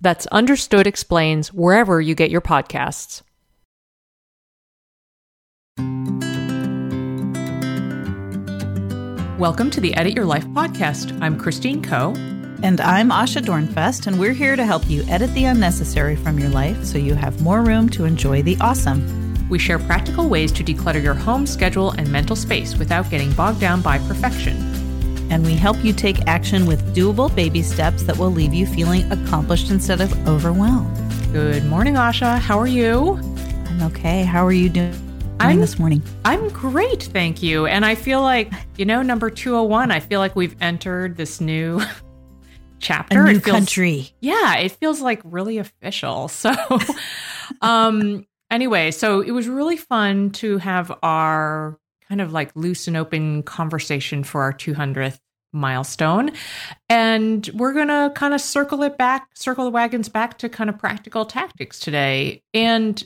That's Understood Explains wherever you get your podcasts. Welcome to the Edit Your Life podcast. I'm Christine Koh. And I'm Asha Dornfest, and we're here to help you edit the unnecessary from your life so you have more room to enjoy the awesome. We share practical ways to declutter your home, schedule, and mental space without getting bogged down by perfection. And we help you take action with doable baby steps that will leave you feeling accomplished instead of overwhelmed. Good morning, Asha. How are you? I'm okay. How are you doing? This morning. I'm great, thank you. And I feel like, number 201, I feel like we've entered this new chapter. A new country. Yeah, it feels like really official. So anyway, so it was really fun to have our kind of like loose and open conversation for our 200th milestone. And we're going to kind of circle the wagons back to kind of practical tactics today. And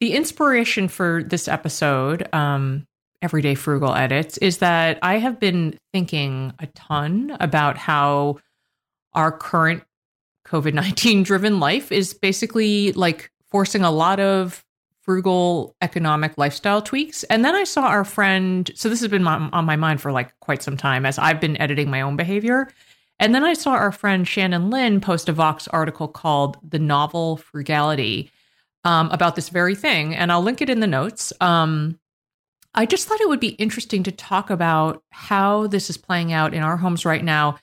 the inspiration for this episode, Everyday Frugal Edits, is that I have been thinking a ton about how our current COVID-19 driven life is basically like forcing a lot of frugal economic lifestyle tweaks. And then I saw our friend, so this has been on my mind for like quite some time as I've been editing my own behavior. And then I saw our friend Shannon Lynn post a Vox article called The Novel Frugality, about this very thing, and I'll link it in the notes. I just thought it would be interesting to talk about how this is playing out in our homes right now.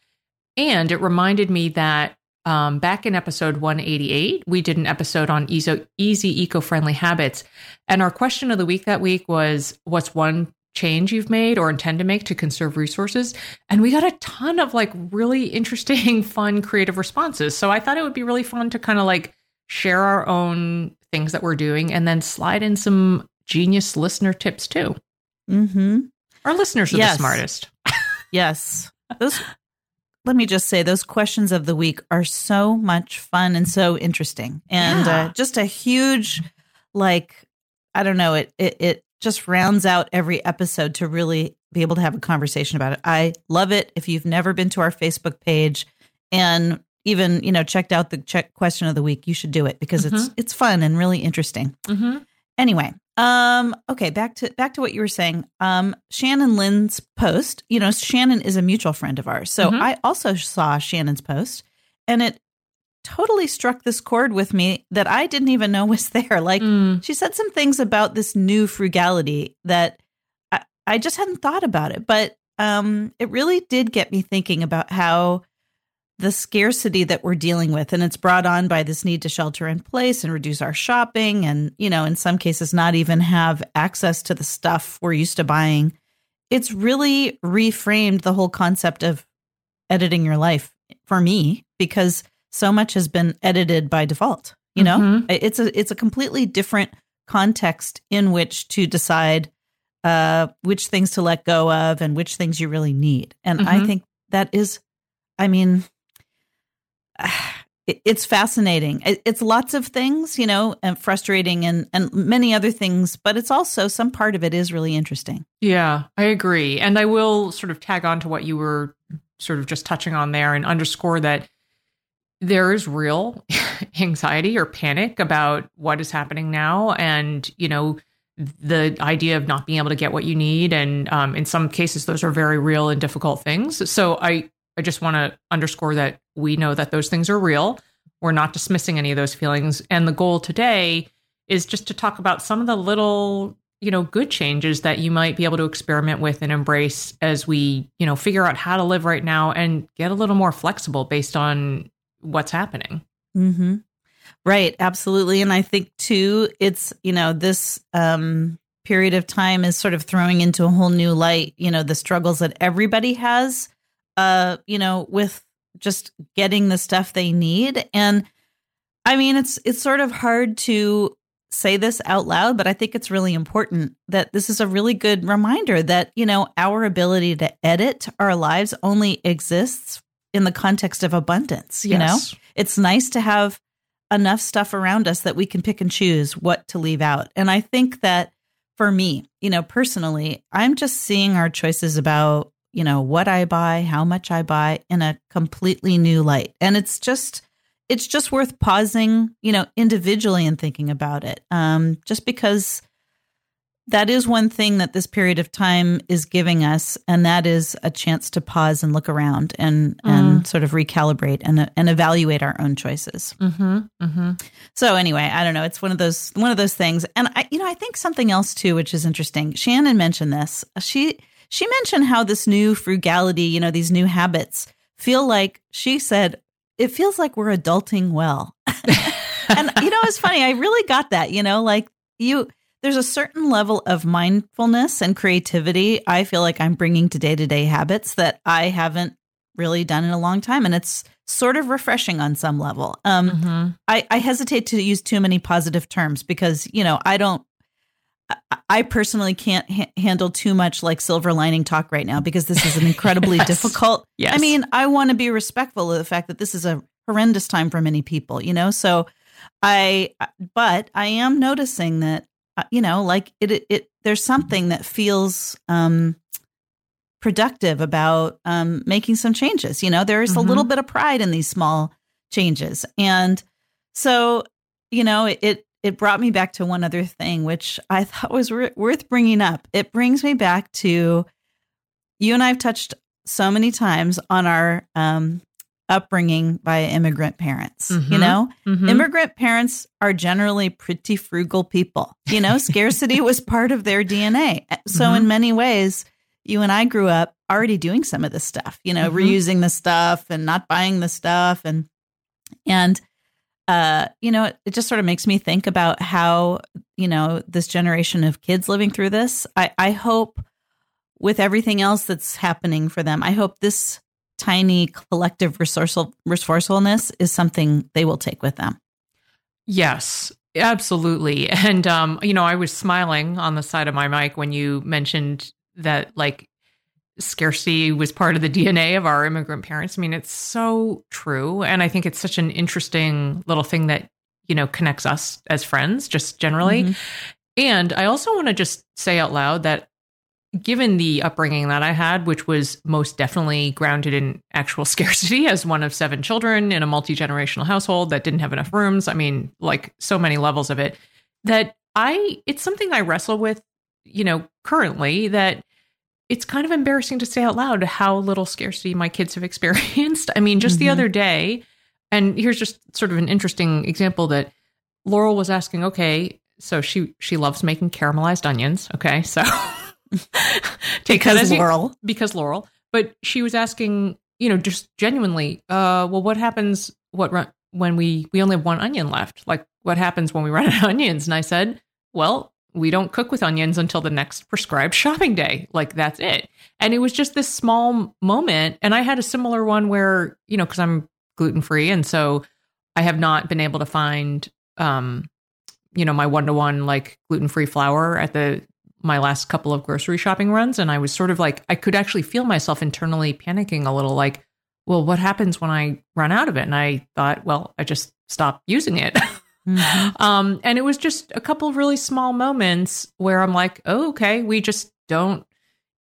And it reminded me that back in episode 188, we did an episode on easy eco-friendly habits. And our question of the week that week was, what's one change you've made or intend to make to conserve resources? And we got a ton of like really interesting, fun, creative responses. So I thought it would be really fun to kind of like share our own things that we're doing, and then slide in some genius listener tips too. Mm-hmm. Our listeners are the smartest. Yes. Let me just say, those questions of the week are so much fun and so interesting, and just a huge, like, I don't know, it just rounds out every episode to really be able to have a conversation about it. I love it. If you've never been to our Facebook page and even, checked out the question of the week, you should do it because it's fun and really interesting. Mm-hmm. Anyway, okay, back to what you were saying. Shannon Lynn's post, Shannon is a mutual friend of ours. So I also saw Shannon's post, and it totally struck this chord with me that I didn't even know was there. Like, she said some things about this new frugality that I just hadn't thought about it, but it really did get me thinking about how the scarcity that we're dealing with, and it's brought on by this need to shelter in place and reduce our shopping and, in some cases not even have access to the stuff we're used to buying. It's really reframed the whole concept of editing your life for me, because so much has been edited by default. It's a completely different context in which to decide which things to let go of and which things you really need. And I think that is, it's fascinating. It's lots of things, and frustrating and many other things, but it's also some part of it is really interesting. Yeah, I agree. And I will sort of tag on to what you were sort of just touching on there and underscore that there is real anxiety or panic about what is happening now. And, the idea of not being able to get what you need. And in some cases, those are very real and difficult things. So I just want to underscore that we know that those things are real. We're not dismissing any of those feelings. And the goal today is just to talk about some of the little, you know, good changes that you might be able to experiment with and embrace as we, you know, figure out how to live right now and get a little more flexible based on what's happening. Mm-hmm. Right. Absolutely. And I think too, it's, you know, this period of time is sort of throwing into a whole new light, you know, the struggles that everybody has, you know, with just getting the stuff they need. And I mean, it's sort of hard to say this out loud, but I think it's really important that this is a really good reminder that, you know, our ability to edit our lives only exists in the context of abundance. You yes. know, it's nice to have enough stuff around us that we can pick and choose what to leave out. And I think that for me, you know, personally, I'm just seeing our choices about, you know, what I buy, how much I buy in a completely new light. And it's just worth pausing, you know, individually and thinking about it. Just because that is one thing that this period of time is giving us, and that is a chance to pause and look around and sort of recalibrate and evaluate our own choices. Mm-hmm, mm-hmm. So anyway, I don't know. It's one of those things. And I, you know, I think something else too, which is interesting. Shannon mentioned this. She mentioned how this new frugality, you know, these new habits feel like, she said, it feels like we're adulting well. And, you know, it's funny. I really got that, you know, like there's a certain level of mindfulness and creativity I feel like I'm bringing to day-to-day habits that I haven't really done in a long time. And it's sort of refreshing on some level. Mm-hmm. I hesitate to use too many positive terms because, you know, I personally can't handle too much like silver lining talk right now because this is an incredibly yes. difficult. Yes. I mean, I want to be respectful of the fact that this is a horrendous time for many people, you know? So I am noticing that, you know, like it there's something that feels productive about making some changes. You know, there is mm-hmm. a little bit of pride in these small changes. And so, you know, it brought me back to one other thing, which I thought was worth bringing up. It brings me back to, you and I have touched so many times on our upbringing by immigrant parents, mm-hmm. you know, mm-hmm. immigrant parents are generally pretty frugal people, you know, scarcity was part of their DNA. So mm-hmm. in many ways, you and I grew up already doing some of this stuff, you know, mm-hmm. reusing the stuff and not buying the stuff. And you know, it just sort of makes me think about how, you know, this generation of kids living through this, I hope with everything else that's happening for them, I hope this tiny collective resourcefulness is something they will take with them. Yes, absolutely. And, you know, I was smiling on the side of my mic when you mentioned that, like, scarcity was part of the DNA of our immigrant parents. I mean, it's so true. And I think it's such an interesting little thing that, you know, connects us as friends just generally. Mm-hmm. And I also want to just say out loud that given the upbringing that I had, which was most definitely grounded in actual scarcity as one of 7 children in a multi-generational household that didn't have enough rooms. I mean, like so many levels of it that it's something I wrestle with, you know, currently, that it's kind of embarrassing to say out loud how little scarcity my kids have experienced. I mean, just mm-hmm. the other day, and here's just sort of an interesting example that Laurel was asking, okay, so she loves making caramelized onions. Okay. So because Laurel, but she was asking, you know, just genuinely, well, what happens? When we only have one onion left, like what happens when we run out of onions? And I said, well, we don't cook with onions until the next prescribed shopping day. Like, that's it. And it was just this small moment. And I had a similar one where, you know, because I'm gluten-free. And so I have not been able to find, you know, my one-to-one, like, gluten-free flour at my last couple of grocery shopping runs. And I was sort of like, I could actually feel myself internally panicking a little, like, well, what happens when I run out of it? And I thought, well, I just stop using it. Mm-hmm. And it was just a couple of really small moments where I'm like, oh, okay, we just don't,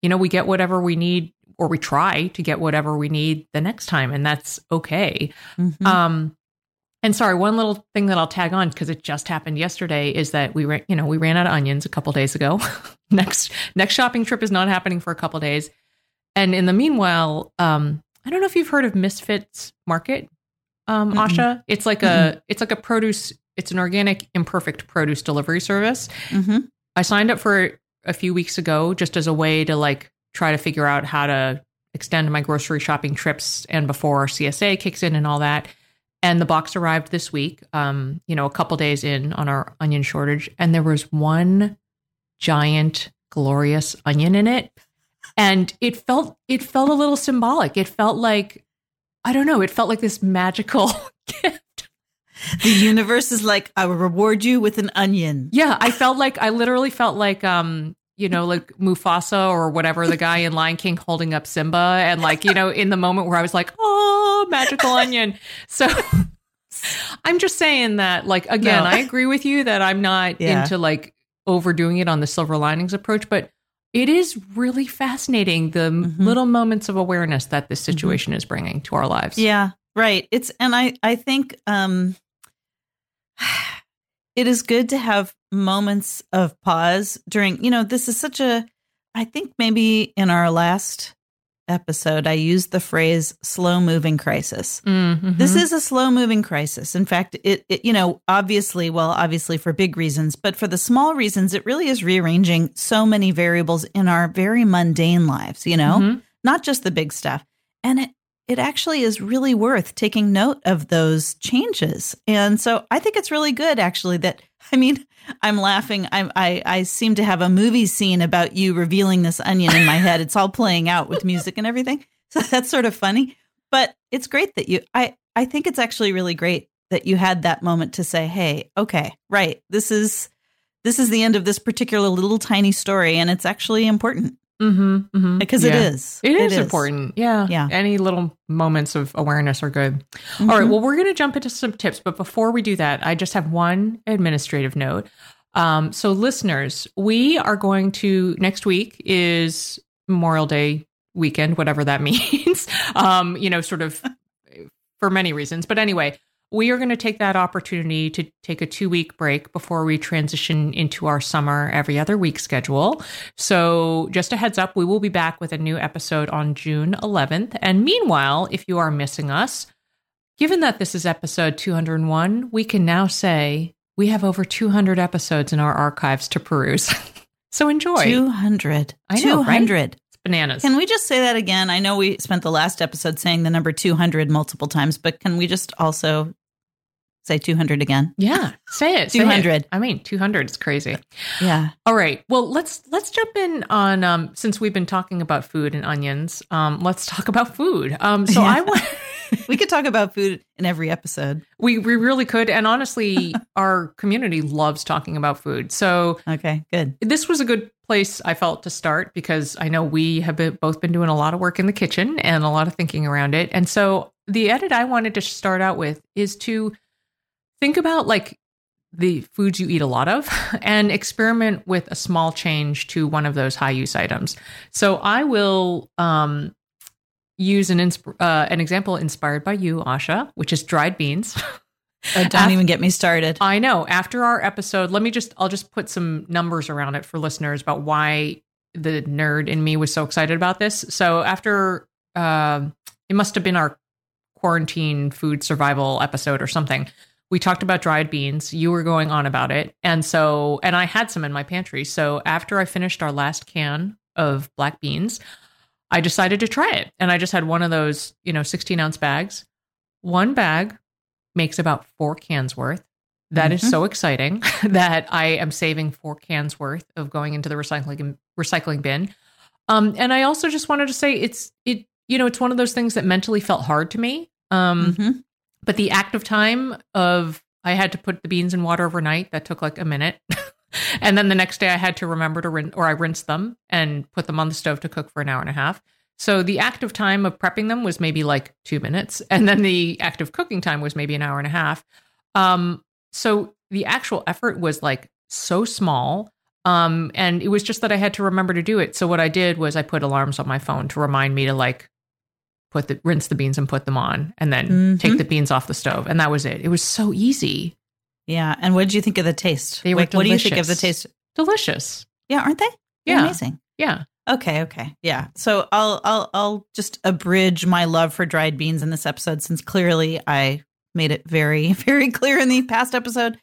you know, we get whatever we need, or we try to get whatever we need the next time. And that's okay. Mm-hmm. And sorry, one little thing that I'll tag on, because it just happened yesterday, is that we ran out of onions a couple days ago. Next shopping trip is not happening for a couple days. And in the meanwhile, I don't know if you've heard of Misfits Market. Asha. It's like a produce. It's an organic, imperfect produce delivery service. Mm-hmm. I signed up for it a few weeks ago just as a way to like try to figure out how to extend my grocery shopping trips and before CSA kicks in and all that. And the box arrived this week, a couple days in on our onion shortage. And there was one giant, glorious onion in it. And it felt a little symbolic. It felt like, I don't know, it felt like this magical gift. The universe is like, I will reward you with an onion. Yeah, I literally felt like, like Mufasa or whatever, the guy in Lion King holding up Simba. And like, in the moment where I was like, oh, magical onion. So I'm just saying that, like, again, no. I agree with you that I'm not into like overdoing it on the silver linings approach, but it is really fascinating, the little moments of awareness that this situation is bringing to our lives. Yeah, right. I think it is good to have moments of pause during, this is such a, I think maybe in our last episode, I used the phrase slow moving crisis. Mm-hmm. This is a slow moving crisis. In fact, it obviously for big reasons, but for the small reasons, it really is rearranging so many variables in our very mundane lives, not just the big stuff. And it actually is really worth taking note of those changes. And so I think it's really good, actually, that, I mean, I'm laughing. I seem to have a movie scene about you revealing this onion in my head. It's all playing out with music and everything. So that's sort of funny. But it's great that I think it's actually really great that you had that moment to say, hey, okay, right. This is the end of this particular little tiny story. And it's actually important. Mm-hmm, mm-hmm. Because it is important. Yeah. Yeah. Any little moments of awareness are good. Mm-hmm. All right. Well, we're going to jump into some tips, but before we do that, I just have one administrative note. So listeners, we are going to, next week is Memorial Day weekend, whatever that means, sort of for many reasons, but anyway, we are going to take that opportunity to take a 2-week break before we transition into our summer every other week schedule. So just a heads up, we will be back with a new episode on June 11th. And meanwhile, if you are missing us, given that this is episode 201, we can now say we have over 200 episodes in our archives to peruse. So enjoy. 200. I know, 200. Right? Bananas. Can we just say that again? I know we spent the last episode saying the number 200 multiple times, but can we just also say 200 again? Yeah, say it. 200. Say it. I mean, 200 is crazy. Yeah. All right. Well, let's jump in on since we've been talking about food and onions. Let's talk about food. We could talk about food in every episode. We really could. And honestly, our community loves talking about food. So okay, good. This was a good place I felt to start because I know we have both been doing a lot of work in the kitchen and a lot of thinking around it. And so the edit I wanted to start out with is to think about like the foods you eat a lot of and experiment with a small change to one of those high use items. So I will use an example inspired by you, Asha, which is dried beans. Oh, don't even get me started. I know. After our episode, I'll just put some numbers around it for listeners about why the nerd in me was so excited about this. So after, it must have been our quarantine food survival episode or something. We talked about dried beans. You were going on about it. And I had some in my pantry. So after I finished our last can of black beans, I decided to try it. And I just had one of those, 16 ounce bags. One bag makes about 4 cans worth. That is so exciting that I am saving 4 cans worth of going into the recycling bin. And I also just wanted to say it's one of those things that mentally felt hard to me. But the active time of I had to put the beans in water overnight, that took like a minute. And then the next day I had to remember to rinse them and put them on the stove to cook for an hour and a half. So the active time of prepping them was maybe like 2 minutes. And then the active cooking time was maybe an hour and a half. So the actual effort was like so small. And it was just that I had to remember to do it. So what I did was I put alarms on my phone to remind me to like rinse the beans and put them on and then take the beans off the stove. And that was it. It was so easy. Yeah. And what did you think of the taste? They were delicious. What do you think of the taste? Delicious. Yeah. Aren't they? They're amazing. Yeah. Okay. Okay. Yeah. So I'll just abridge my love for dried beans in this episode, since clearly I made it very, very clear in the past episode.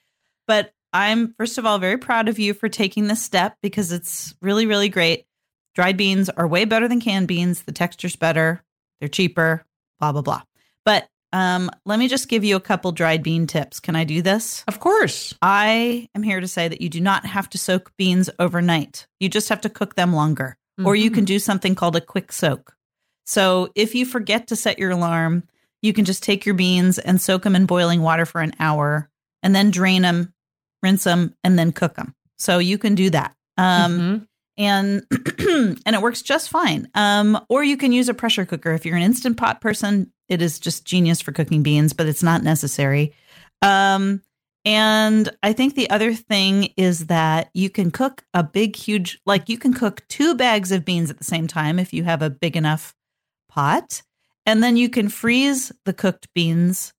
But I'm, first of all, very proud of you for taking this step because it's really, really great. Dried beans are way better than canned beans. The texture's better. They're cheaper, blah, blah, blah. But let me just give you a couple dried bean tips. Can I do this? Of course. I am here to say that you do not have to soak beans overnight. You just have to cook them longer. Mm-hmm. Or you can do something called a quick soak. So if you forget to set your alarm, you can just take your beans and soak them in boiling water for an hour and then drain them, rinse them, and then cook them. So you can do that. And it works just fine. Or you can use a pressure cooker. If you're an Instant Pot person, it is just genius for cooking beans, but it's not necessary. And I think the other thing is that you can cook a big, huge, like you can cook 2 bags of beans at the same time if you have a big enough pot. And then you can freeze the cooked beans,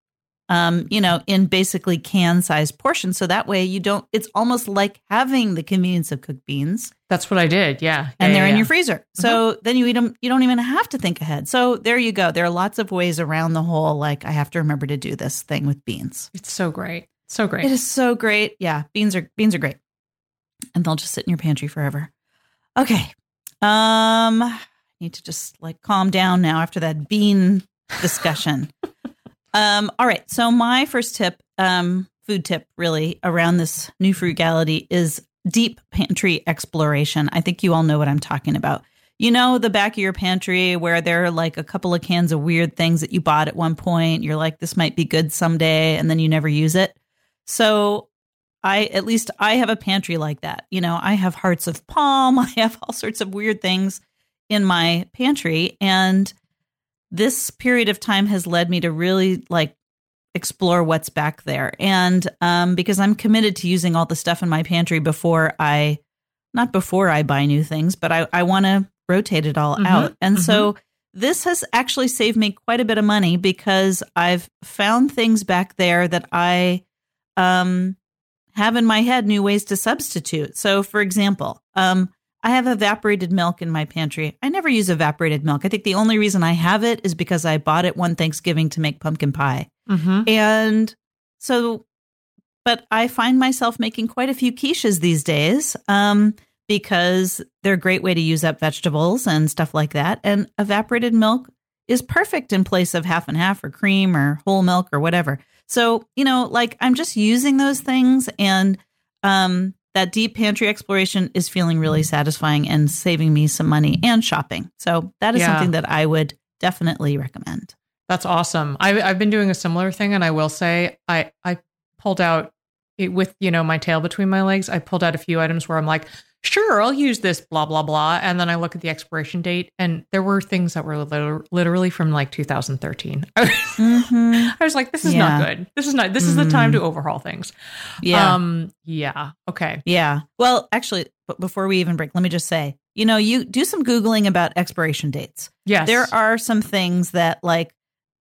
you know, in basically can-sized portions. So that way you don't, it's almost like having the convenience of cooked beans. That's what I did. Yeah. And they're in your freezer. So then you eat them. You don't even have to think ahead. So there you go. There are lots of ways around the whole, like, I have to remember to do this thing with beans. It's so great. So great. It is so great. Yeah. Beans are great. And they'll just sit in your pantry forever. Okay. Need to just like calm down now after that bean discussion. All right. So my first tip, food tip really around this new frugality is deep pantry exploration. I think you all know what I'm talking about. You know, the back of your pantry where there are like a couple of cans of weird things that you bought at one point. You're like, this might be good someday. And then you never use it. So at least I have a pantry like that. You know, I have hearts of palm. I have all sorts of weird things in my pantry. And this period of time has led me to really like explore what's back there. And because I'm committed to using all the stuff in my pantry not before I buy new things, but I want to rotate it all out. And so this has actually saved me quite a bit of money because I've found things back there that I have in my head new ways to substitute. So for example, I have evaporated milk in my pantry. I never use evaporated milk. I think the only reason I have it is because I bought it one Thanksgiving to make pumpkin pie. And so, but I find myself making quite a few quiches these days because they're a great way to use up vegetables and stuff like that. And evaporated milk is perfect in place of half and half or cream or whole milk or whatever. So, you know, like I'm just using those things and, that deep pantry exploration is feeling really satisfying and saving me some money and shopping. So that is something that I would definitely recommend. That's awesome. I've been doing a similar thing. And I will say I pulled out it with, you know, my tail between my legs. I pulled out a few items where I'm like, sure, I'll use this blah, blah, blah. And then I look at the expiration date and there were things that were literally from like 2013. I was like, this is not good. This is the time to overhaul things. Yeah. Okay. Yeah. Well, actually, but before we even break, let me just say, you know, you do some Googling about expiration dates. Yes. There are some things that like,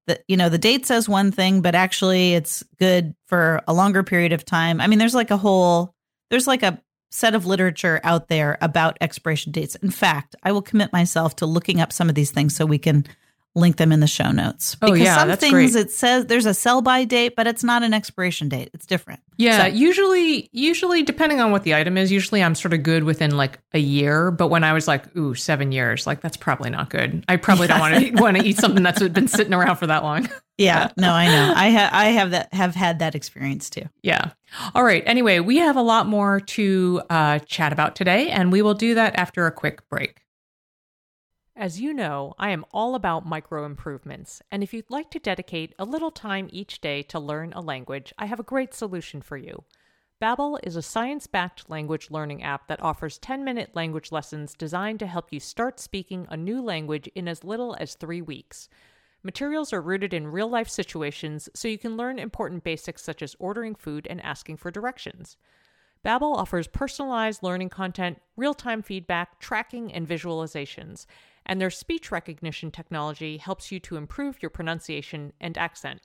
that, you know, the date says one thing, but actually it's good for a longer period of time. I mean, there's like a set of literature out there about expiration dates. In fact, I will commit myself to looking up some of these things so we can link them in the show notes. Because some that's things great. It says there's a sell-by date, but it's not an expiration date. It's different. Yeah. So, usually depending on what the item is, usually I'm sort of good within like a year. But when I was like, ooh, 7 years, like that's probably not good. I probably don't want to eat something that's been sitting around for that long. Yeah. No, I know. I have had that experience too. Yeah. All right. Anyway, we have a lot more to chat about today, and we will do that after a quick break. As you know, I am all about micro-improvements, and if you'd like to dedicate a little time each day to learn a language, I have a great solution for you. Babbel is a science-backed language learning app that offers 10-minute language lessons designed to help you start speaking a new language in as little as 3 weeks. Materials are rooted in real-life situations, so you can learn important basics such as ordering food and asking for directions. Babbel offers personalized learning content, real-time feedback, tracking, and visualizations. And their speech recognition technology helps you to improve your pronunciation and accent.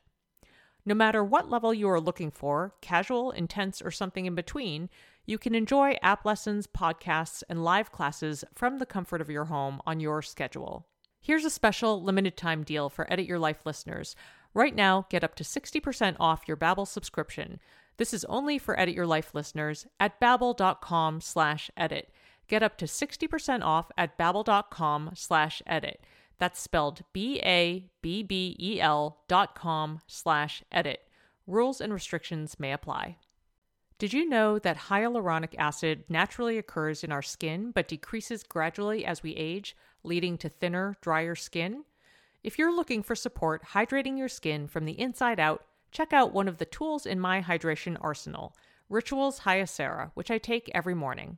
No matter what level you are looking for, casual, intense, or something in between, you can enjoy app lessons, podcasts, and live classes from the comfort of your home on your schedule. Here's a special limited time deal for Edit Your Life listeners. Right now, get up to 60% off your Babbel subscription. This is only for Edit Your Life listeners at babbel.com/edit. Get up to 60% off at babbel.com/edit. That's spelled BABBEL.com/edit. Rules and restrictions may apply. Did you know that hyaluronic acid naturally occurs in our skin but decreases gradually as we age, leading to thinner, drier skin? If you're looking for support hydrating your skin from the inside out, check out one of the tools in my hydration arsenal, Ritual's Hyacera, which I take every morning.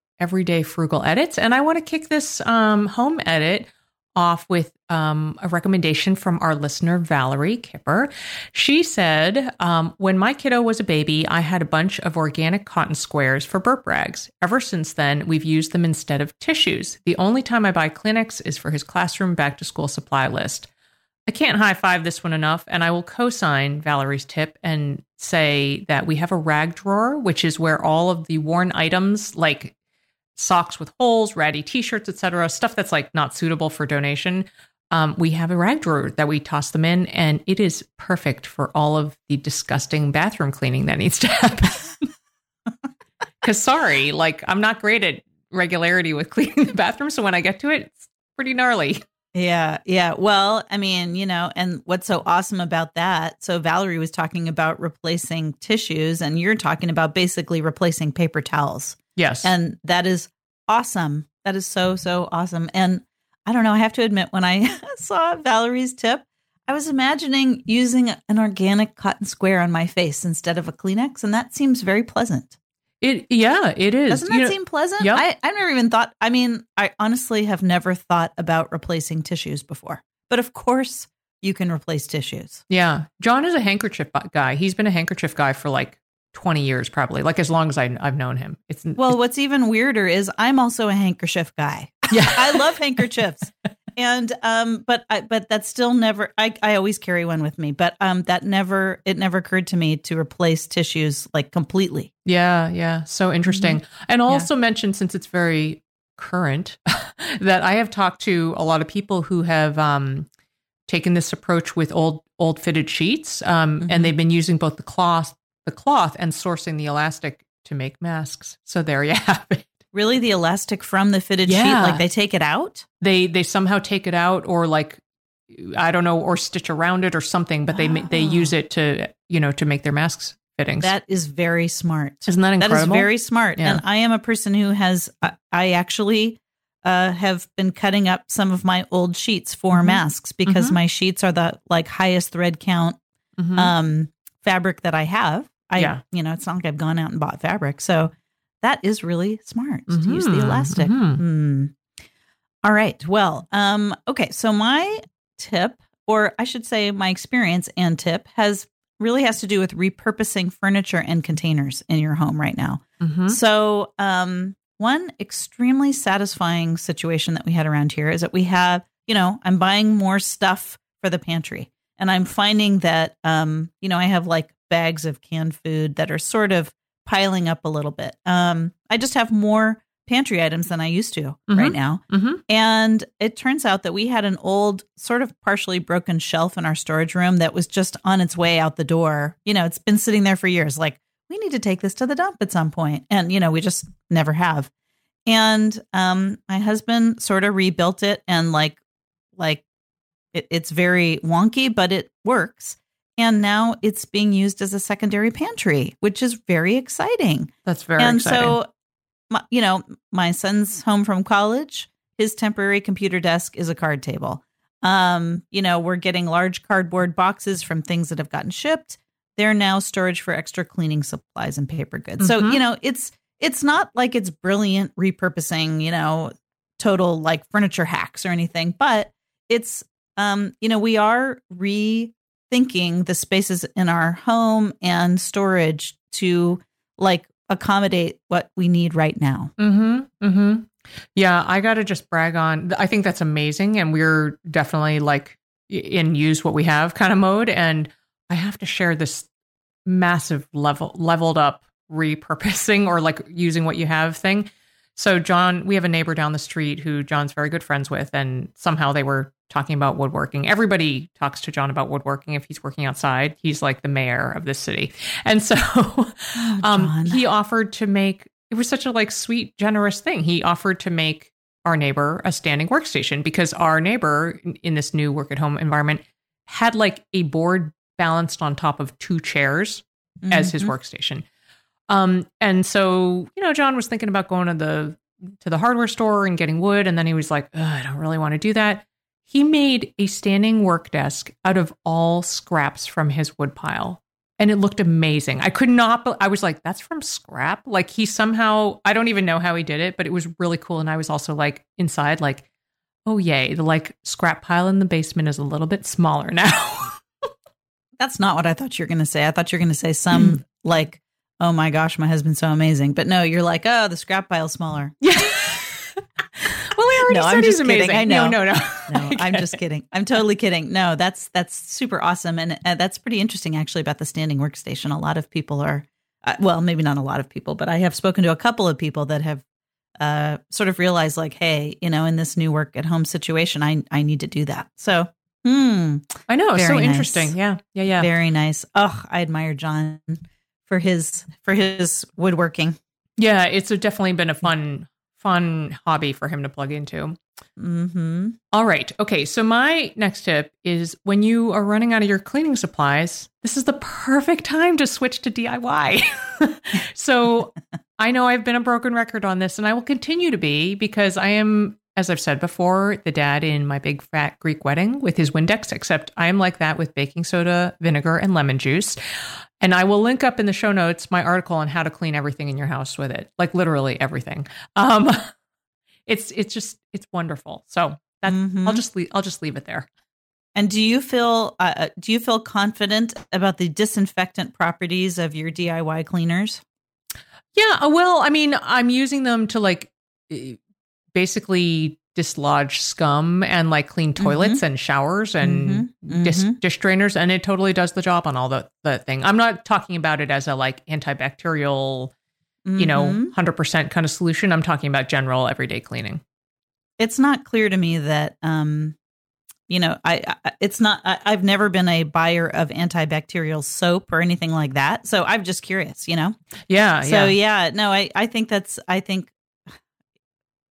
everyday frugal edits. And I want to kick this home edit off with a recommendation from our listener, Valerie Kipper. She said, when my kiddo was a baby, I had a bunch of organic cotton squares for burp rags. Ever since then, we've used them instead of tissues. The only time I buy Kleenex is for his classroom back to school supply list. I can't high five this one enough, and I will co-sign Valerie's tip and say that we have a rag drawer, which is where all of the worn items like socks with holes, ratty t-shirts, etc., stuff that's like not suitable for donation. We have a rag drawer that we toss them in, and it is perfect for all of the disgusting bathroom cleaning that needs to happen. Because sorry, like I'm not great at regularity with cleaning the bathroom. So when I get to it, it's pretty gnarly. Yeah. Well, I mean, you know, and what's so awesome about that? So Valerie was talking about replacing tissues, and you're talking about basically replacing paper towels. Yes. And that is awesome. That is so, so awesome. And I don't know, I have to admit, when I saw Valerie's tip, I was imagining using an organic cotton square on my face instead of a Kleenex. And that seems very pleasant. It is. Doesn't that seem pleasant? Yep. I've never even thought, I mean, I honestly have never thought about replacing tissues before. But of course, you can replace tissues. Yeah. John is a handkerchief guy. He's been a handkerchief guy for like 20 years, probably, like as long as I've known him. What's even weirder is I'm also a handkerchief guy. Yeah. I love handkerchiefs. And, but that's still never, I always carry one with me, but, it never occurred to me to replace tissues like completely. Yeah. Yeah. So interesting. Mm-hmm. And also mentioned, since it's very current, that I have talked to a lot of people who have, taken this approach with old fitted sheets. Mm-hmm. and they've been using both the cloth and sourcing the elastic to make masks. So there you have it. Really, the elastic from the fitted sheet, like they take it out? They somehow take it out, or like, I don't know, or stitch around it or something, but they use it to, to make their masks fittings. That is very smart. Isn't that incredible? That is very smart. Yeah. And I am a person who has, I actually have been cutting up some of my old sheets for mm-hmm. masks, because mm-hmm. my sheets are the like highest thread count mm-hmm. Fabric that I have. It's not like I've gone out and bought fabric. So that is really smart mm-hmm. to use the elastic. Mm-hmm. All right. Well, okay. So my tip, or I should say my experience and tip, really has to do with repurposing furniture and containers in your home right now. Mm-hmm. So one extremely satisfying situation that we had around here is that we have, I'm buying more stuff for the pantry, and I'm finding that, I have like bags of canned food that are sort of piling up a little bit. I just have more pantry items than I used to mm-hmm. right now. Mm-hmm. And it turns out that we had an old sort of partially broken shelf in our storage room that was just on its way out the door. It's been sitting there for years. Like, we need to take this to the dump at some point. And, we just never have. And my husband sort of rebuilt it, and like it's very wonky, but it works. And now it's being used as a secondary pantry, which is very exciting. That's very exciting. And so, my son's home from college. His temporary computer desk is a card table. We're getting large cardboard boxes from things that have gotten shipped. They're now storage for extra cleaning supplies and paper goods. Mm-hmm. So, it's not like it's brilliant repurposing, total like furniture hacks or anything, but it's, we are rethinking the spaces in our home and storage to like accommodate what we need right now. Mm-hmm. Mm-hmm. Yeah, I got to just brag on, I think that's amazing. And we're definitely like in use what we have kind of mode. And I have to share this massive leveled up repurposing or like using what you have thing. So John, we have a neighbor down the street who John's very good friends with. And somehow they were talking about woodworking. Everybody talks to John about woodworking. If he's working outside, he's like the mayor of this city. And so he offered to make, it was such a like sweet, generous thing. He offered to make our neighbor a standing workstation because our neighbor in this new work at home environment had like a board balanced on top of two chairs mm-hmm. as his workstation. And so, John was thinking about going to the hardware store and getting wood. And then he was like, I don't really want to do that. He made a standing work desk out of all scraps from his wood pile. And it looked amazing. I was like, that's from scrap. Like he somehow, I don't even know how he did it, but it was really cool. And I was also like inside, like, oh yay. The like scrap pile in the basement is a little bit smaller now. That's not what I thought you were going to say. I thought you were going to say some like, oh my gosh, my husband's so amazing. But no, you're like, oh, the scrap pile's smaller. Yeah. Well, I already said he's amazing. Kidding. I know. No. I'm just kidding. I'm totally kidding. No, that's super awesome. And that's pretty interesting, actually, about the standing workstation. A lot of people are, maybe not a lot of people, but I have spoken to a couple of people that have sort of realized like, hey, in this new work at home situation, I need to do that. So, I know. It's so interesting. Yeah. Yeah. Yeah. Very nice. Oh, I admire John for his woodworking. Yeah. It's definitely been a fun hobby for him to plug into. Mm-hmm. All right. Okay. So my next tip is when you are running out of your cleaning supplies, this is the perfect time to switch to DIY. So I know I've been a broken record on this and I will continue to be because I am, as I've said before, the dad in my big fat Greek wedding with his Windex, except I am like that with baking soda, vinegar, and lemon juice. And I will link up in the show notes my article on how to clean everything in your house with it, like literally everything. It's wonderful. So that mm-hmm. I'll just leave it there. And do you feel confident about the disinfectant properties of your DIY cleaners? Yeah, well, I mean, I'm using them to like basically dislodge scum and like clean toilets mm-hmm. and showers and mm-hmm. Dish drainers. And it totally does the job on all the thing. I'm not talking about it as a like antibacterial, 100% kind of solution. I'm talking about general everyday cleaning. It's not clear to me that, I've never been a buyer of antibacterial soap or anything like that. So I'm just curious, Yeah. So I think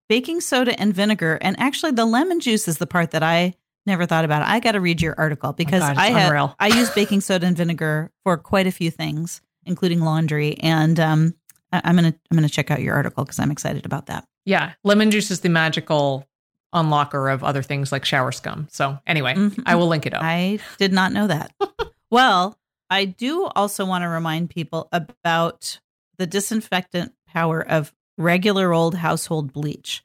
baking soda and vinegar, and actually the lemon juice is the part that I never thought about. I got to read your article because I use baking soda and vinegar for quite a few things, including laundry. And I'm gonna check out your article because I'm excited about that. Yeah, lemon juice is the magical unlocker of other things like shower scum. So anyway, mm-hmm. I will link it up. I did not know that. Well, I do also want to remind people about the disinfectant power of regular old household bleach.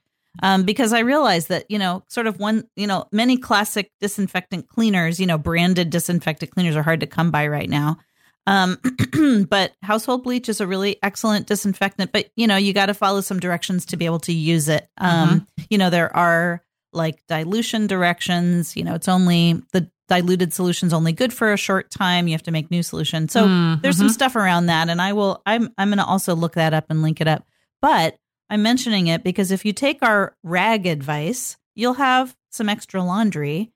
Because I realized that, sort of one, many classic disinfectant cleaners, branded disinfectant cleaners are hard to come by right now. But household bleach is a really excellent disinfectant, but you got to follow some directions to be able to use it. Mm-hmm. There are like dilution directions, it's only the diluted solution's only good for a short time. You have to make new solution. So mm-hmm. there's some stuff around that. And I'm going to also look that up and link it up. But I'm mentioning it because if you take our rag advice, you'll have some extra laundry.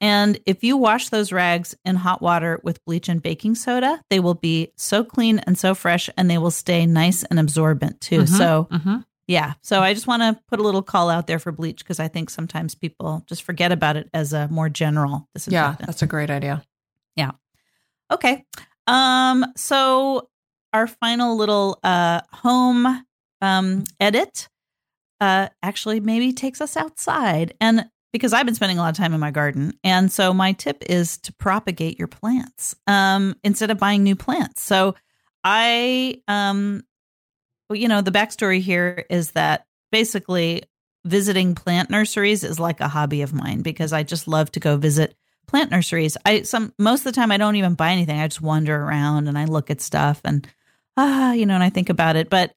And if you wash those rags in hot water with bleach and baking soda, they will be so clean and so fresh and they will stay nice and absorbent too. Mm-hmm, so yeah. So I just want to put a little call out there for bleach because I think sometimes people just forget about it as a more general disinfectant. Yeah, that's a great idea. Yeah. Okay. So our final little home edit actually maybe takes us outside. And because I've been spending a lot of time in my garden. And so my tip is to propagate your plants instead of buying new plants. So I, you know, the backstory here is that basically visiting plant nurseries is like a hobby of mine because I just love to go visit plant nurseries. Most of the time I don't even buy anything. I just wander around and I look at stuff and, and I think about it. But,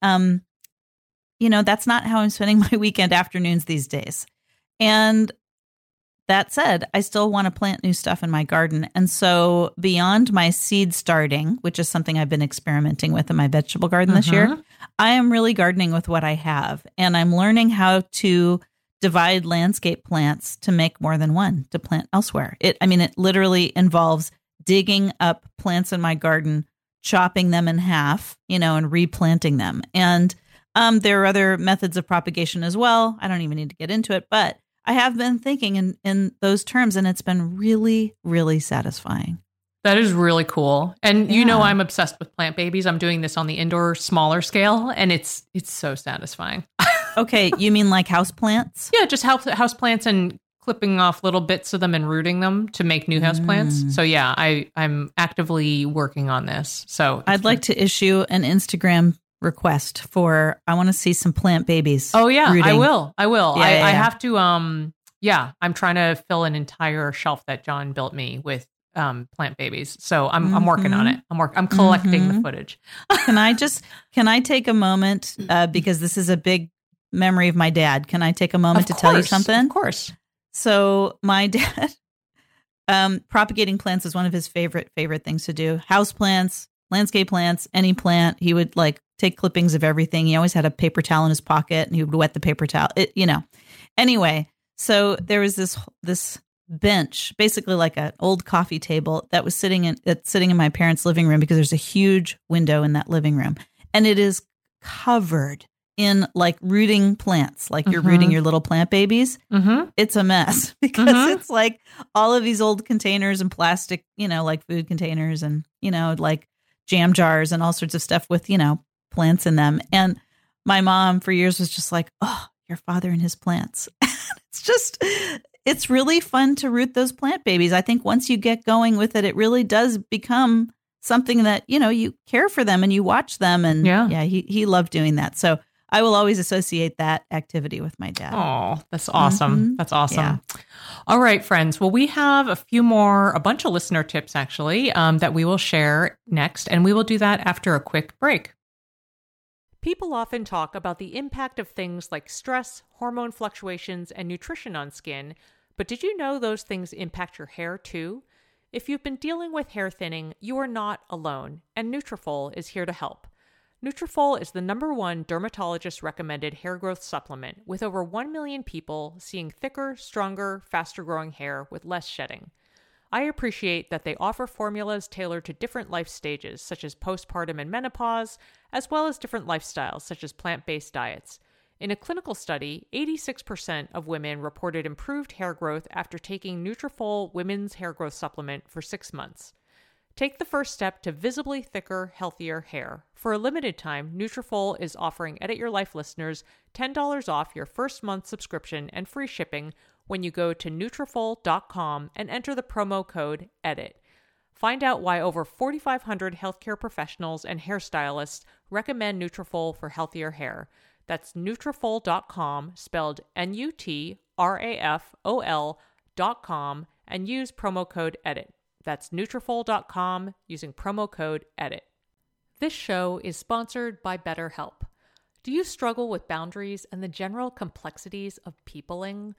that's not how I'm spending my weekend afternoons these days. And that said, I still want to plant new stuff in my garden. And so beyond my seed starting, which is something I've been experimenting with in my vegetable garden this year, I am really gardening with what I have. And I'm learning how to divide landscape plants to make more than one to plant elsewhere. It literally involves digging up plants in my garden, chopping them in half, and replanting them. And there are other methods of propagation as well. I don't even need to get into it, but I have been thinking in those terms, and it's been really, really satisfying. That is really cool. And I'm obsessed with plant babies. I'm doing this on the indoor, smaller scale, and it's so satisfying. Okay. You mean like house plants? Yeah, just house plants and clipping off little bits of them and rooting them to make new house plants. So yeah, I'm actively working on this. So I'd like to issue an Instagram request for, I want to see some plant babies. Oh yeah, rooting. I will. Yeah, I have to, I'm trying to fill an entire shelf that John built me with plant babies. So I'm working on it. I'm collecting the footage. Can I take a moment because this is a big memory of my dad. Can I take a moment to tell you something? Of course. So my dad, propagating plants is one of his favorite things to do. House plants, landscape plants, any plant. He would take clippings of everything. He always had a paper towel in his pocket and he would wet the paper towel, Anyway, so there was this bench, basically like an old coffee table that was sitting in my parents' living room because there's a huge window in that living room. And it is covered in rooting plants, you're rooting your little plant babies. It's a mess because it's all of these old containers and plastic, food containers and, jam jars and all sorts of stuff with, plants in them. And my mom for years was just like, oh, your father and his plants. It's really fun to root those plant babies. I think once you get going with it, it really does become something that, you care for them and you watch them. And he loved doing that. So I will always associate that activity with my dad. Oh, that's awesome. That's awesome. Yeah. All right, friends. Well, we have a bunch of listener tips actually, that we will share next. And we will do that after a quick break. People often talk about the impact of things like stress, hormone fluctuations, and nutrition on skin. But did you know those things impact your hair too? If you've been dealing with hair thinning, you are not alone. And Nutrafol is here to help. Nutrafol is the #1 dermatologist-recommended hair growth supplement, with over 1 million people seeing thicker, stronger, faster-growing hair with less shedding. I appreciate that they offer formulas tailored to different life stages, such as postpartum and menopause, as well as different lifestyles, such as plant-based diets. In a clinical study, 86% of women reported improved hair growth after taking Nutrafol Women's Hair Growth Supplement for 6 months. Take the first step to visibly thicker, healthier hair. For a limited time, Nutrafol is offering Edit Your Life listeners $10 off your first month subscription and free shipping when you go to Nutrafol.com and enter the promo code EDIT. Find out why over 4,500 healthcare professionals and hairstylists recommend Nutrafol for healthier hair. That's Nutrafol.com, spelled Nutrafol.com, and use promo code EDIT. That's Nutrafol.com using promo code EDIT. This show is sponsored by BetterHelp. Do you struggle with boundaries and the general complexities of peopling?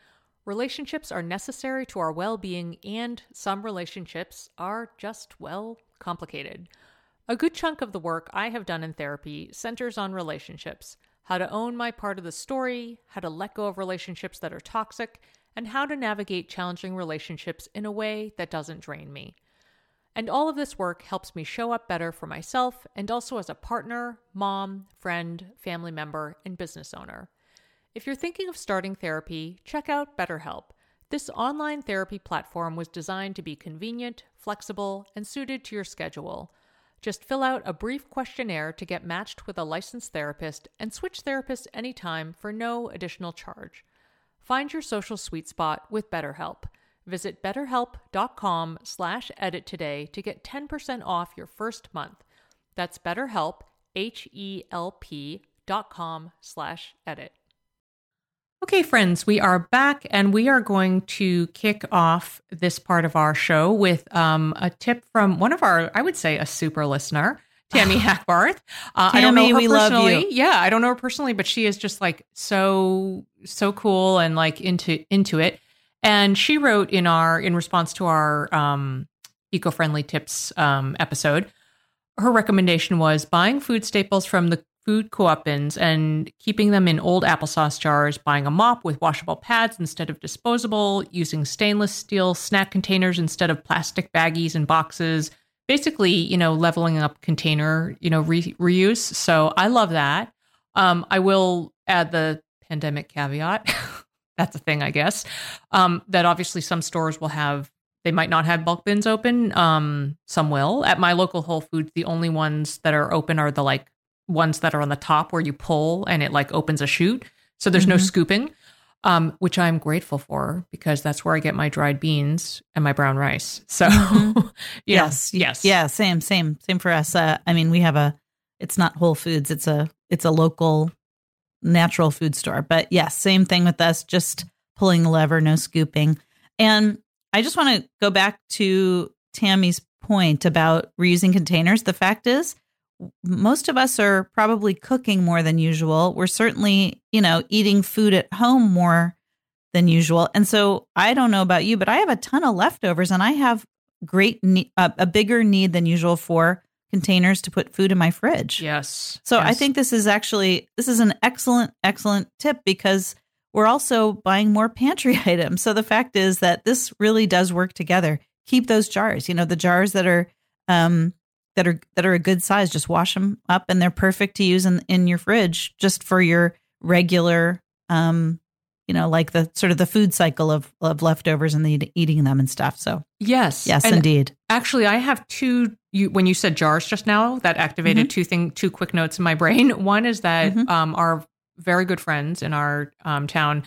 Relationships are necessary to our well-being, and some relationships are just, complicated. A good chunk of the work I have done in therapy centers on relationships, how to own my part of the story, how to let go of relationships that are toxic, and how to navigate challenging relationships in a way that doesn't drain me. And all of this work helps me show up better for myself and also as a partner, mom, friend, family member, and business owner. If you're thinking of starting therapy, check out BetterHelp. This online therapy platform was designed to be convenient, flexible, and suited to your schedule. Just fill out a brief questionnaire to get matched with a licensed therapist and switch therapists anytime for no additional charge. Find your social sweet spot with BetterHelp. Visit betterhelp.com/edit today to get 10% off your first month. That's BetterHelp, HELP.com/edit. Okay, friends, we are back and we are going to kick off this part of our show with a tip from one of our, I would say, a super listener, Tammy Hackbarth. Tammy, I don't know her we personally. Love you. Yeah, I don't know her personally, but she is just like so cool and like into it. And she wrote in response to our eco-friendly tips episode, her recommendation was buying food staples from the food co-op bins and keeping them in old applesauce jars, buying a mop with washable pads instead of disposable, using stainless steel snack containers instead of plastic baggies and boxes, basically, leveling up container, reuse. So I love that. I will add the pandemic caveat. That's a thing, I guess, that obviously some stores will have. They might not have bulk bins open. Some will. At my local Whole Foods, the only ones that are open are the ones that are on the top where you pull and it opens a chute. So there's no scooping, which I'm grateful for because that's where I get my dried beans and my brown rice. So yes. Yeah. Same for us. We have it's not Whole Foods. It's a local natural food store, but yes, same thing with us. Just pulling the lever, no scooping. And I just want to go back to Tammy's point about reusing containers. The fact is, most of us are probably cooking more than usual. We're certainly, eating food at home more than usual. And so I don't know about you, but I have a ton of leftovers and I have a bigger need than usual for containers to put food in my fridge. Yes. So yes. I think this is an excellent tip because we're also buying more pantry items. So the fact is that this really does work together. Keep those jars, the jars that are, that are a good size, just wash them up and they're perfect to use in your fridge just for your regular, the sort of the food cycle of leftovers and the eating them and stuff. So yes, and indeed. Actually, I have when you said jars just now, that activated two quick notes in my brain. One is that our very good friends in our town,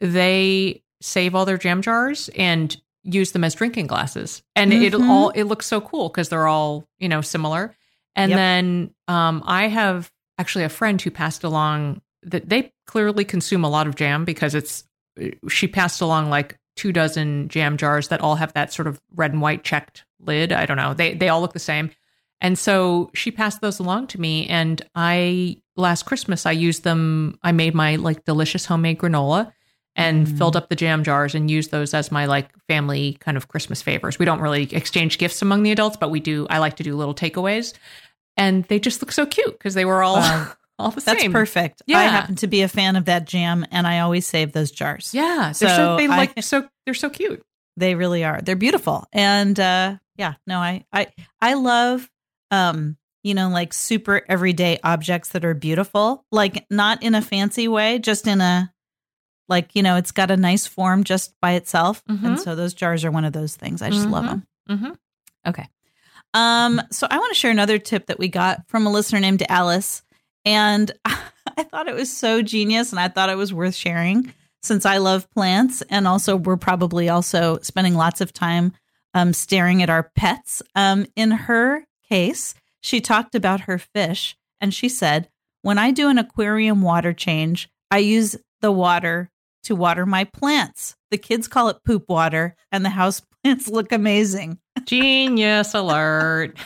they save all their jam jars and use them as drinking glasses. And it looks so cool because they're all, similar. And then I have actually a friend who passed along that they clearly consume a lot of jam because she passed along 24 jam jars that all have that sort of red and white checked lid. I don't know. They all look the same. And so she passed those along to me and last Christmas, I used them. I made my delicious homemade granola and filled up the jam jars and used those as my family kind of Christmas favors. We don't really exchange gifts among the adults, but we do. I like to do little takeaways and they just look so cute because they were all, all the same. That's perfect. Yeah. I happen to be a fan of that jam and I always save those jars. Yeah. They're so cute. They really are. They're beautiful. And I love, super everyday objects that are beautiful, not in a fancy way, just in a, it's got a nice form just by itself. Mm-hmm. And so those jars are one of those things. I just love them. Mm-hmm. Okay. So I want to share another tip that we got from a listener named Alice. And I thought it was so genius and I thought it was worth sharing since I love plants. And also we're probably also spending lots of time staring at our pets. In her case, she talked about her fish and she said, when I do an aquarium water change, I use the water to water my plants. The kids call it poop water and the house plants look amazing. Genius alert.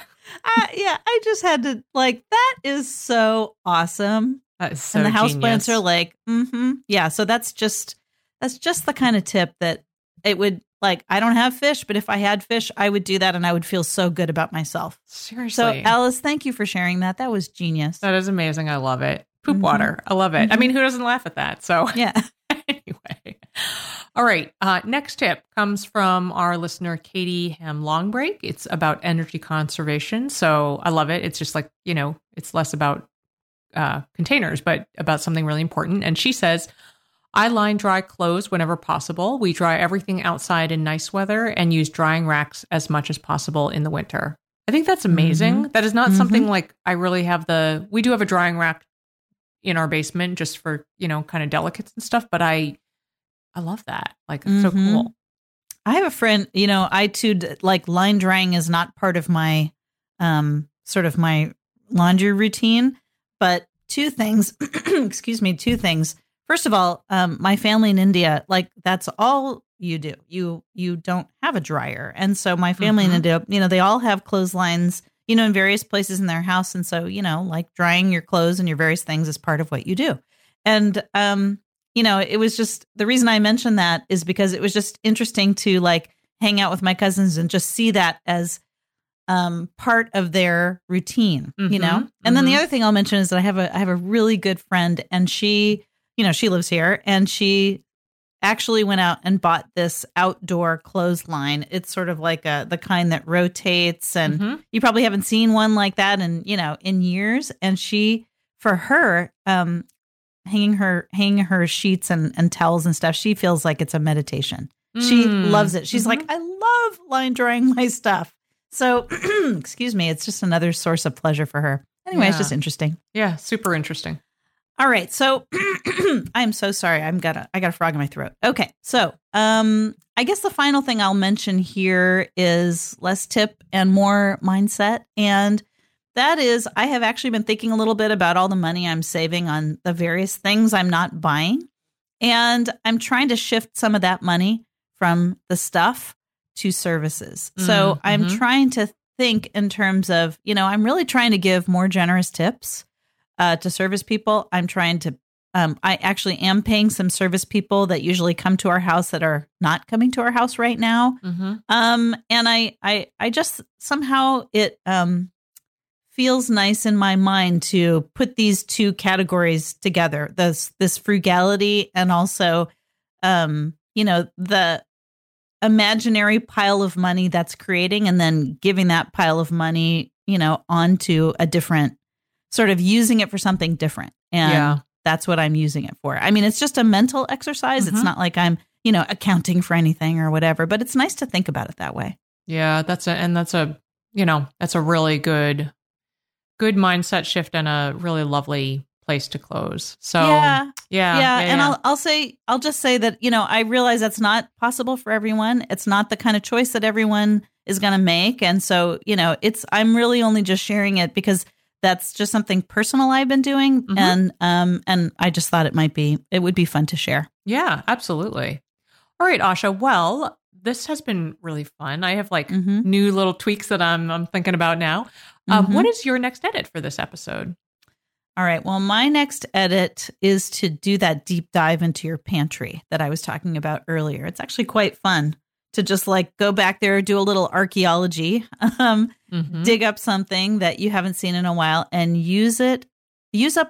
I just had to that is so awesome. That is so genius. And the house plants are yeah. So that's just the kind of tip that it would I don't have fish, but if I had fish, I would do that and I would feel so good about myself. Seriously. So Alice, thank you for sharing that. That was genius. That is amazing. I love it. Poop water. I love it. I mean, who doesn't laugh at that? So yeah. Anyway. All right. Next tip comes from our listener, Katie Hamm Longbreak. It's about energy conservation. So I love it. It's just it's less about containers, but about something really important. And she says, I line dry clothes whenever possible. We dry everything outside in nice weather and use drying racks as much as possible in the winter. I think that's amazing. Mm-hmm. That is not something like I really have we do have a drying rack in our basement just for, kind of delicates and stuff. But I love that. Like, it's so cool. I have a friend, I too, like line drying is not part of my sort of my laundry routine, but two things. First of all, my family in India, like that's all you do. You don't have a dryer. And so my family in India, they all have clotheslines, in various places in their house. And so, like drying your clothes and your various things is part of what you do. And, it was just the reason I mentioned that is because it was just interesting to like hang out with my cousins and just see that as part of their routine, And then the other thing I'll mention is that I have a really good friend and she, she lives here and she actually went out and bought this outdoor clothesline. It's sort of like the kind that rotates and you probably haven't seen one like that in, in years. And she, for her, hanging her sheets and towels and stuff, she feels like it's a meditation. She loves it. She's like, I love line drying my stuff. So, excuse me, it's just another source of pleasure for her. Anyway, it's just interesting. Yeah, super interesting. All right, so I'm so sorry. I got a frog in my throat. Okay, so I guess the final thing I'll mention here is less tip and more mindset, and that is I have actually been thinking a little bit about all the money I'm saving on the various things I'm not buying, and I'm trying to shift some of that money from the stuff to services. So I'm trying to think in terms of, I'm really trying to give more generous tips to service people. I'm trying to, I actually am paying some service people that usually come to our house that are not coming to our house right now. And I just somehow it feels nice in my mind to put these two categories together, this frugality and also, the imaginary pile of money that's creating and then giving that pile of money, onto a different sort of using it for something different. And that's what I'm using it for. I mean, it's just a mental exercise. It's not like I'm, accounting for anything or whatever, but it's nice to think about it that way. Yeah. That's a really good mindset shift and a really lovely place to close. So I'll just say that, I realize that's not possible for everyone. It's not the kind of choice that everyone is going to make. And so, I'm really only just sharing it because that's just something personal I've been doing. And I just thought it would be fun to share. Yeah, absolutely. All right, Asha. Well, this has been really fun. I have new little tweaks that I'm thinking about now. What is your next edit for this episode? All right. Well, my next edit is to do that deep dive into your pantry that I was talking about earlier. It's actually quite fun to just like go back there, do a little archaeology, dig up something that you haven't seen in a while and use up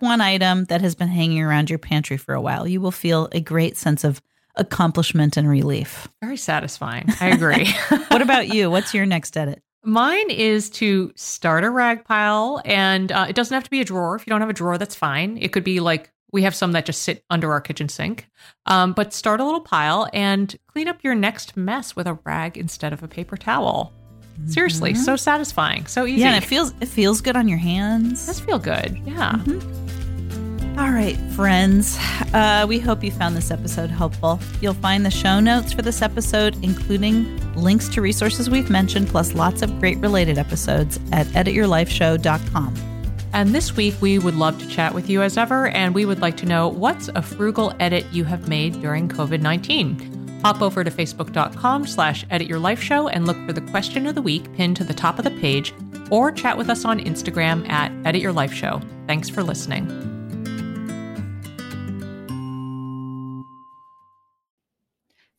one item that has been hanging around your pantry for a while. You will feel a great sense of accomplishment and relief. Very satisfying. I agree. What about you? What's your next edit? Mine is to start a rag pile, and it doesn't have to be a drawer. If you don't have a drawer, that's fine. It could be like we have some that just sit under our kitchen sink, but start a little pile and clean up your next mess with a rag instead of a paper towel. Seriously, so satisfying, so easy. Yeah, and it feels good on your hands. It does feel good, yeah. All right, friends, we hope you found this episode helpful. You'll find the show notes for this episode, including links to resources we've mentioned, plus lots of great related episodes at edityourlifeshow.com. And this week, we would love to chat with you as ever, and we would like to know what's a frugal edit you have made during COVID-19. Hop over to facebook.com/edityourlifeshow and look for the question of the week pinned to the top of the page, or chat with us on Instagram at edityourlifeshow. Thanks for listening.